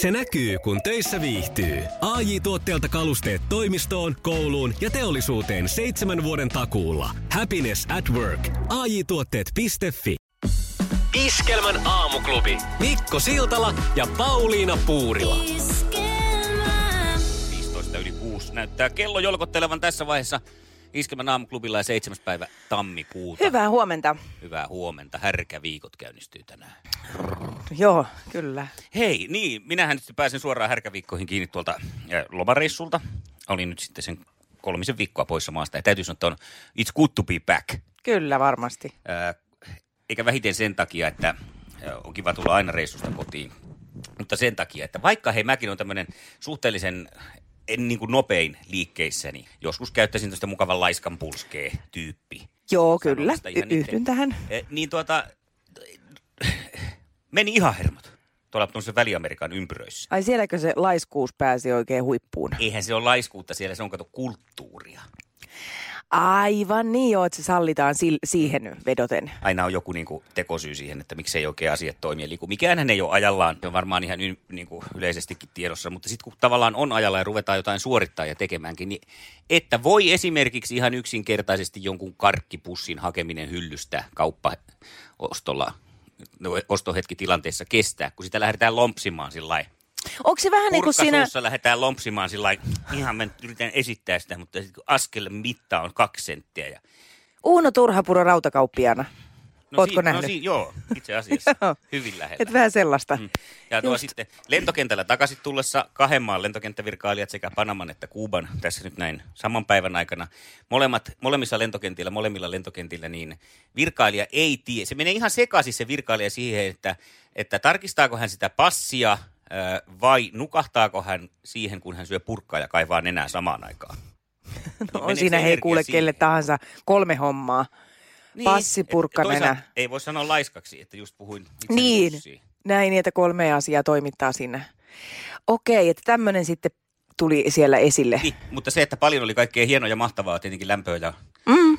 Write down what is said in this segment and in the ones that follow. Se näkyy, kun töissä viihtyy. AJ-tuotteelta kalusteet toimistoon, kouluun ja teollisuuteen 7 vuoden takuulla. Happiness at work. AJ-tuotteet.fi. Iskelmän aamuklubi. Mikko Siltala ja Pauliina Puurila. 15:06 näyttää kello jolkottelevan tässä vaiheessa. Iskelmän aamuklubilla ja 7. päivä tammikuuta. Hyvää huomenta. Hyvää huomenta. Härkäviikot käynnistyy tänään. Joo, kyllä. Hei, niin, minähän nyt pääsen suoraan härkäviikkoihin kiinni tuolta lomareissulta. Olin nyt sitten sen 3 viikkoa poissa maasta. Ja täytyy sanoa, että on it's good to be back. Kyllä, varmasti. Eikä vähiten sen takia, että on kiva tulla aina reissusta kotiin. Mutta sen takia, että vaikka hei, mäkin on tämmöinen suhteellisen... En niin kuin nopein liikkeissäni. Joskus käyttäisin tästä mukavan laiskan pulskee tyyppi. Joo, kyllä. Yhdyn tähän. Niin meni ihan hermot. Tuolla tuollaisen Väli-Amerikan ympyröissä. Ai sielläkö se laiskuus pääsi oikein huippuun? Eihän se ole laiskuutta siellä, se on kato kulttuuria. Aivan niin joo, että se sallitaan siihen vedoten. Aina on joku niinku tekosyy siihen, että miksei oikein asiat toimi. Eli mikäänhän ei ole ajallaan, se on varmaan ihan niinku yleisestikin tiedossa, mutta sitten kun tavallaan on ajalla ja ruvetaan jotain suorittaa ja tekemäänkin, niin että voi esimerkiksi ihan yksinkertaisesti jonkun karkkipussin hakeminen hyllystä kauppaostolla ostohetkitilanteessa kestää, kun sitä lähdetään lompsimaan sillä lailla. Onko se vähän niin kuin siinä... Purkkasuussa lähdetään lompsimaan sillä lailla, ihan mä yritän esittää sitä, mutta askel mitta on 2 senttiä. Ja... Uuno Turhapuro rautakauppiana. No ootko nähnyt? No joo, itse asiassa. Hyvin lähellä. Et vähän sellaista. Mm. Ja tuo sitten lentokentällä takaisin tullessa 2 maan lentokenttävirkailijat sekä Panaman että Kuuban tässä nyt näin saman päivän aikana. Molemmilla lentokentillä niin virkailija ei tiedä. Se menee ihan sekaisin se virkailija siihen, että tarkistaako hän sitä passia vai nukahtaako hän siihen, kun hän syö purkkaa ja kaivaa nenää samaan aikaan? No niin siinä hei kuule siihen. Kelle tahansa 3 hommaa. Niin, passi, purkka, nenä. Ei voi sanoa laiskaksi, että just puhuin itse niin, pussiin. Näin, että 3 asiaa toimittaa sinne. Okei, että tämmöinen sitten tuli siellä esille. Niin, mutta se, että paljon oli kaikkea hienoa ja mahtavaa, tietenkin lämpöä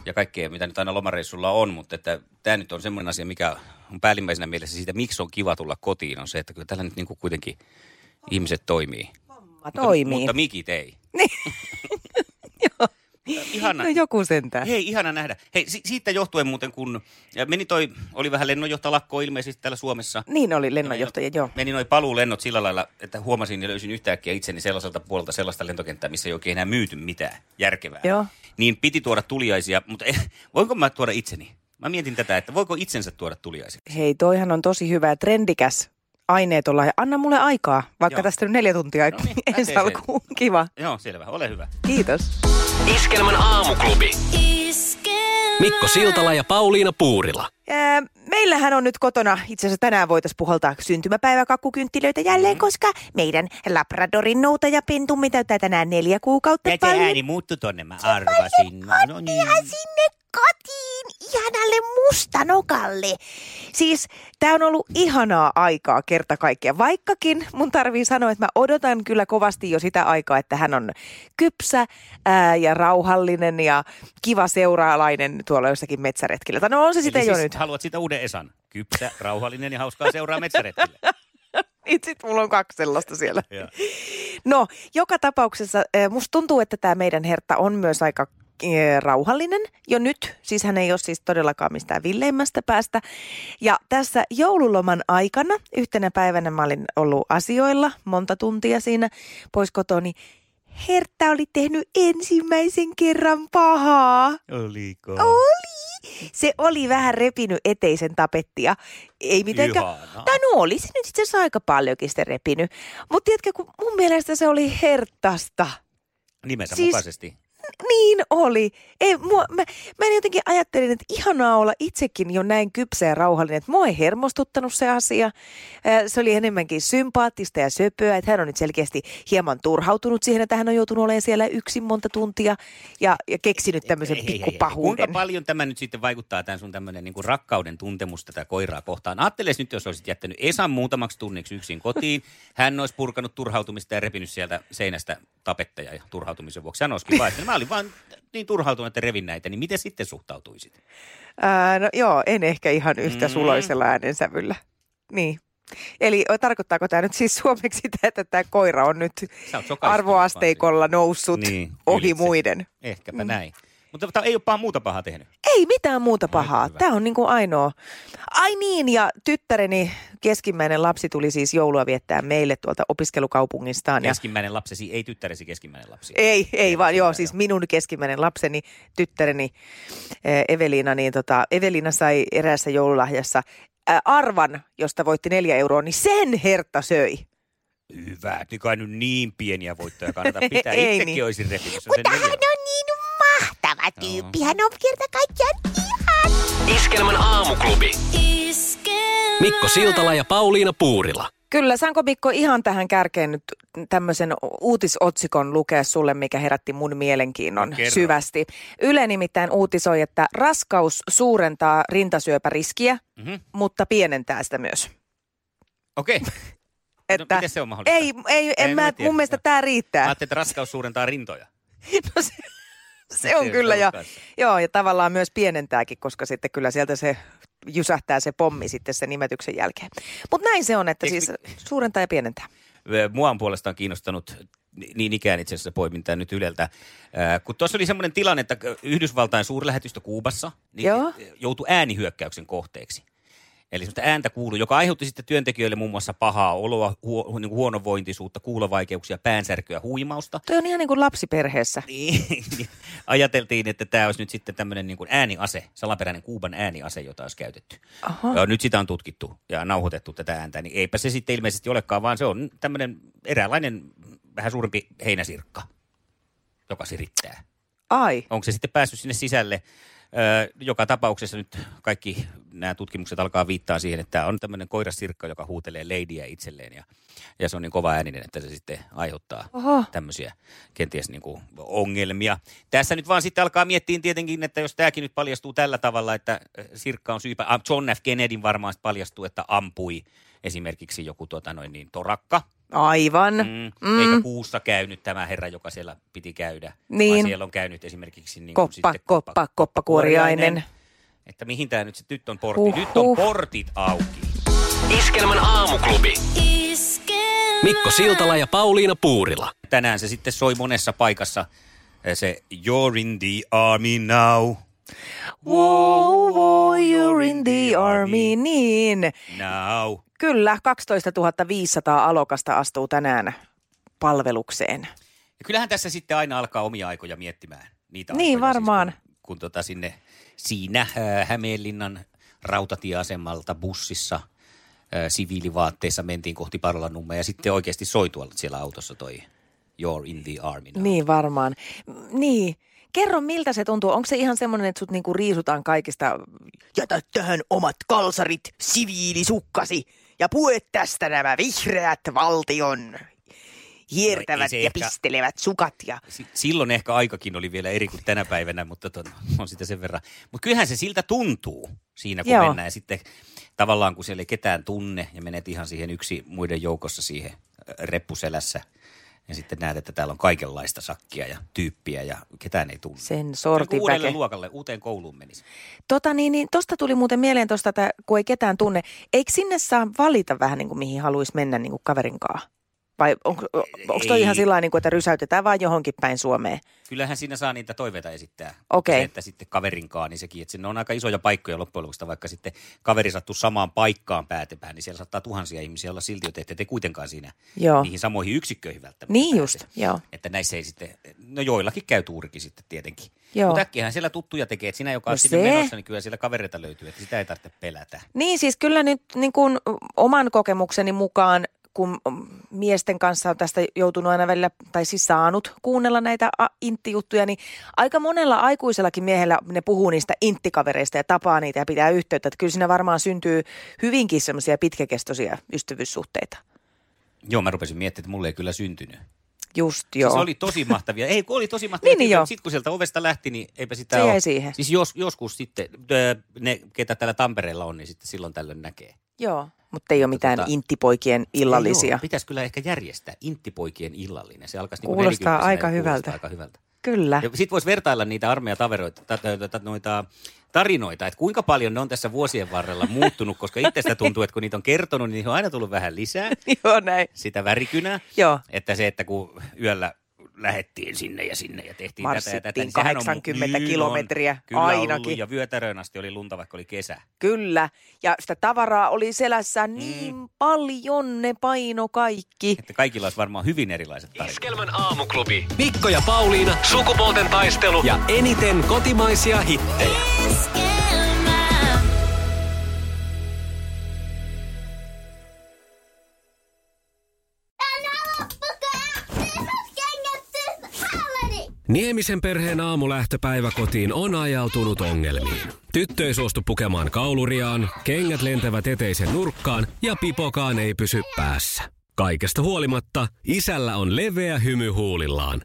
ja kaikkea, mitä nyt aina lomareissulla on, mutta että tämä nyt on semmoinen asia, mikä on päällimmäisenä mielessä siitä, miksi on kiva tulla kotiin, on se, että kyllä täällä nyt niin kuin kuitenkin ihmiset toimii. Homma toimii. Mutta mikit ei. Niin. Joo. Ihana. No joku sentään. Hei, ihana nähdä. Hei, siitä johtuen muuten, kun meni oli vähän lennonjohtolakkoa ilmeisesti täällä Suomessa. Niin oli lennonjohtaja, joo. Meni noi paluulennot sillä lailla, että huomasin ja löysin yhtäkkiä itseni sellaiselta puolelta sellaista lentokenttää, missä ei oikein enää myyty mitään järkevää. Joo. Niin piti tuoda tuliaisia, mutta voinko mä tuoda itseni? Mä mietin tätä, että voiko itsensä tuoda tuliaisiksi. Hei, toihan on tosi hyvä ja trendikäs aineet olla. Anna mulle aikaa, vaikka joo. Tästä on 4 tuntia. No niin, ensi alkuun. Kiva. Joo, selvä. Ole hyvä. Kiitos. Iskelmän aamuklubi. Mikko Siltala ja Pauliina Puurila. Meillähän on nyt kotona, itse asiassa tänään voitaisiin puhaltaa syntymäpäiväkakkukynttilöitä jälleen, koska meidän Labradorin noutajapentumme täyttää tänään 4 kuukautta paljon. Ja se ääni muuttui tonne, mä arvasin. No niin. Onnea sinne kotiin, ihanalle mustanokalle. Siis tää on ollut ihanaa aikaa kerta kaikkiaan, vaikkakin mun tarvii sanoa, että mä odotan kyllä kovasti jo sitä aikaa, että hän on kypsä ja rauhallinen ja kiva seuraalainen tuolla jossakin metsäretkillä. Tai no on se sitä jo nyt. Haluat sitä uuden Esan. Kypsä, rauhallinen ja hauskaa seuraa metsäretkille. Niin sit mulla on 2 sellaista siellä. No, joka tapauksessa musta tuntuu, että tää meidän Herta on myös aika rauhallinen jo nyt. Siis hän ei ole siis todellakaan mistään villeimmästä päästä. Ja tässä joululoman aikana, yhtenä päivänä mä olin ollut asioilla monta tuntia siinä pois kotoni. Herta oli tehnyt ensimmäisen kerran pahaa. Oliko? Oli. Se oli vähän repinyt eteisen tapettia. Ei mitenkään. Tai no oli se nyt itse asiassa aika paljonkin sitä repinyt. Mutta tiedätkö, kun mun mielestä se oli Hertasta. Nimensä siis, mukaisesti. Niin oli. Ei, mä jotenkin ajattelin, että ihanaa olla itsekin jo näin kypsä ja rauhallinen, että mua ei hermostuttanut se asia. Se oli enemmänkin sympaattista ja söpöä, että hän on nyt selkeästi hieman turhautunut siihen, että hän on joutunut olemaan siellä yksin monta tuntia ja keksinyt tämmöisen pikkupahuuden. Kuinka paljon tämä nyt sitten vaikuttaa tämän sun tämmöinen niin kuin rakkauden tuntemus tätä koiraa kohtaan? Ajatteles nyt, jos olisit jättänyt Esan muutamaksi tunniksi yksin kotiin, hän olisi purkanut turhautumista ja repinyt sieltä seinästä tapettajaa ja turhautumisen vuoksi. Hän olisikin vaan, että oli vaan niin turhautunut, että revin näitä, niin miten sitten suhtautuisit? No joo, en ehkä ihan yhtä suloisella äänensävyllä. Niin. Eli tarkoittaako tämä nyt siis suomeksi sitä, että tämä koira on nyt arvoasteikolla noussut niin, ohi muiden? Ehkäpä näin. Mutta ei ole muuta pahaa tehnyt. Ei mitään muuta pahaa. Tämä on niin kuin ainoa. Ai niin, ja tyttäreni keskimmäinen lapsi tuli siis joulua viettää meille tuolta opiskelukaupungistaan. Keskimmäinen lapsesi, ei tyttäresi keskimmäinen lapsi. Ei vaan joo, siis minun keskimmäinen lapseni, tyttäreni Evelina, niin Evelina sai eräässä joululahjassa arvan, josta voitti 4 euroa, niin sen Herta söi. Hyvä, ei kai nyt niin pieniä voittoja kannata pitää. Itsekin niin. Olisin repinyt. Mutta hän on niin mahtava tyyppi, hän on kerta kaikkiaan ihan. Iskelmän aamuklubi. Mikko Siltala ja Pauliina Puurila. Kyllä, saanko Mikko ihan tähän kärkeen nyt tämmöisen uutisotsikon lukea sulle, mikä herätti mun mielenkiinnon syvästi. Yle nimittäin uutisoi, että raskaus suurentaa rintasyöpäriskiä, mutta pienentää sitä myös. Okei. Että miten se on mahdollista? Mun mielestä tämä riittää. Mä ajattelin, että raskaus suurentaa rintoja. No se on kyllä ja tavallaan myös pienentääkin, koska sitten kyllä sieltä se jysähtää se pommi sitten sen nimetyksen jälkeen. Mutta näin se on, että siis suurentaa ja pienentää. Mua on puolestaan kiinnostanut niin ikään itse asiassa poimintaa nyt Yleltä. Kun tuossa oli semmoinen tilanne, että Yhdysvaltain suurlähetystö Kuubassa niin joutui äänihyökkäyksen kohteeksi. Eli semmoista ääntä kuului, joka aiheutti sitten työntekijöille muun muassa pahaa oloa, niin kuin huonovointisuutta, kuulovaikeuksia, päänsärkyä, huimausta. Toi on ihan niin kuin lapsiperheessä. Ajateltiin, että tämä olisi nyt sitten tämmöinen niin kuin ääniase, salaperäinen Kuuban ääniase, jota olisi käytetty. Ja nyt sitä on tutkittu ja nauhoitettu tätä ääntä, niin eipä se sitten ilmeisesti olekaan, vaan se on tämmöinen eräänlainen vähän suurempi heinäsirkka, joka sirittää. Ai. Onko se sitten päässyt sinne sisälle? Joka tapauksessa nyt kaikki nämä tutkimukset alkaa viittaa siihen, että on tämmöinen koirasirkka, joka huutelee leidiä itselleen ja se on niin kova ääninen, että se sitten aiheuttaa tämmöisiä kenties niin kuin ongelmia. Tässä nyt vaan sitten alkaa miettiä tietenkin, että jos tämäkin nyt paljastuu tällä tavalla, että sirkka on syypä, John F. Kennedyn varmaan paljastuu, että ampui esimerkiksi joku torakka. Aivan. Eikä kuussa käynyt tämä herra, joka siellä piti käydä, niin. Vaan siellä on käynyt esimerkiksi niin koppakuoriainen. Että mihin tämä nyt se nyt on portti? Nyt on portit auki. Iskelmän aamuklubi. Mikko Siltala ja Pauliina Puurila. Tänään se sitten soi monessa paikassa se You're in the Army Now. Wow, wow, you're in the army, niin. Now. Kyllä, 12 500 alokasta astuu tänään palvelukseen. Ja kyllähän tässä sitten aina alkaa omia aikoja miettimään. Niitä niin, varmaan. Siis, kun sinne Hämeenlinnan rautatieasemalta bussissa siviilivaatteissa mentiin kohti Parolanummaa ja sitten oikeasti soi tuolla siellä autossa toi You're in the Army Now. Niin, varmaan. Niin. Kerro, miltä se tuntuu. Onko se ihan semmoinen, että sut niinku riisutaan kaikista, jätä tähän omat kalsarit, siviilisukkasi ja pue tästä nämä vihreät valtion hiertävät ja pistelevät sukat. Ja... Silloin ehkä aikakin oli vielä eri kuin tänä päivänä, mutta on sitä sen verran. Mutta kyllähän se siltä tuntuu siinä, kun mennään. Ja sitten tavallaan, kun siellä ei ketään tunne ja menet ihan siihen yksi muiden joukossa siihen reppuselässä. Ja sitten näet, että täällä on kaikenlaista sakkia ja tyyppiä ja ketään ei tunne. Sen sortin uudelle luokalle, uuteen kouluun menisi. Tosta tuli muuten mieleen tosta, että kun ei ketään tunne. Eikö sinne saa valita vähän niin kuin mihin haluaisi mennä niin kuin kaverinkaan? Vai onko toi ihan sillä tavalla, että rysäytetään vaan johonkin päin Suomeen? Kyllähän siinä saa niitä toiveita esittää. Okei. Okay. Se, että sitten kaverinkaan, niin sekin, että sinne on aika isoja paikkoja loppujen lopuksi, vaikka sitten kaveri sattuu samaan paikkaan päätepään, niin siellä saattaa tuhansia ihmisiä olla silti, että ettei kuitenkaan siinä niihin samoihin yksikköihin välttämättä. Niin just, joo. Että näissä ei sitten, no joillakin käy tuurikin sitten tietenkin. Joo. Mutta äkkiähän siellä tuttuja tekee, että sinä, joka on sinne menossa, niin kyllä siellä kavereita löytyy, että sitä ei tarvitse pelätä. Niin siis kyllä nyt niin kuin oman kokemukseni mukaan, kun miesten kanssa on tästä joutunut aina välillä, tai siis saanut kuunnella näitä intti-juttuja, niin aika monella aikuisellakin miehellä ne puhuu niistä inttikavereista ja tapaa niitä ja pitää yhteyttä. Että kyllä siinä varmaan syntyy hyvinkin semmoisia pitkäkestoisia ystävyyssuhteita. Joo, mä rupesin miettimään, että mulle ei kyllä syntynyt. Just joo. Siis oli tosi mahtavia. Ei, kun oli tosi mahtavia. Niin, sitten kun sieltä ovesta lähti, niin eipä sitä se ole. Jäi siihen. Siis joskus sitten ne, ketä täällä Tampereella on, niin sitten silloin tällöin näkee. Joo. Mutta ei ole mitään inttipoikien illallisia. Joo, pitäisi kyllä ehkä järjestää inttipoikien illallinen. Se alkaisi niinku kuulostaa aika hyvältä. Kyllä. Ja sit voisi vertailla niitä armeijataveroita, noita tarinoita, että kuinka paljon ne on tässä vuosien varrella muuttunut, koska itsestä tuntuu, että kun niitä on kertonut, niin on aina tullut vähän lisää. Joo, näin. Sitä värikynää. Joo. Että se, että kun yöllä lähettiin sinne ja tehtiin tätä. Niin 80 kilometriä ainakin. Ollut, ja vyötäröön asti oli lunta, vaikka oli kesä. Kyllä. Ja sitä tavaraa oli selässä niin paljon, ne paino kaikki. Että kaikilla olisi varmaan hyvin erilaiset tarinat. Iskelmän aamuklubi. Mikko ja Pauliina, sukupuolten taistelu ja eniten kotimaisia hittejä. Niemisen perheen aamulähtöpäivä kotiin on ajautunut ongelmiin. Tyttö ei suostu pukemaan kauluriaan, kengät lentävät eteisen nurkkaan ja pipokaan ei pysy päässä. Kaikesta huolimatta, isällä on leveä hymy huulillaan.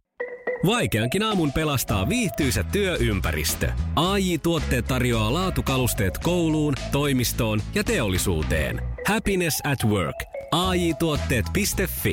Vaikeankin aamun pelastaa viihtyisä työympäristö. AJ-tuotteet tarjoaa laatukalusteet kouluun, toimistoon ja teollisuuteen. Happiness at work. AJ-tuotteet.fi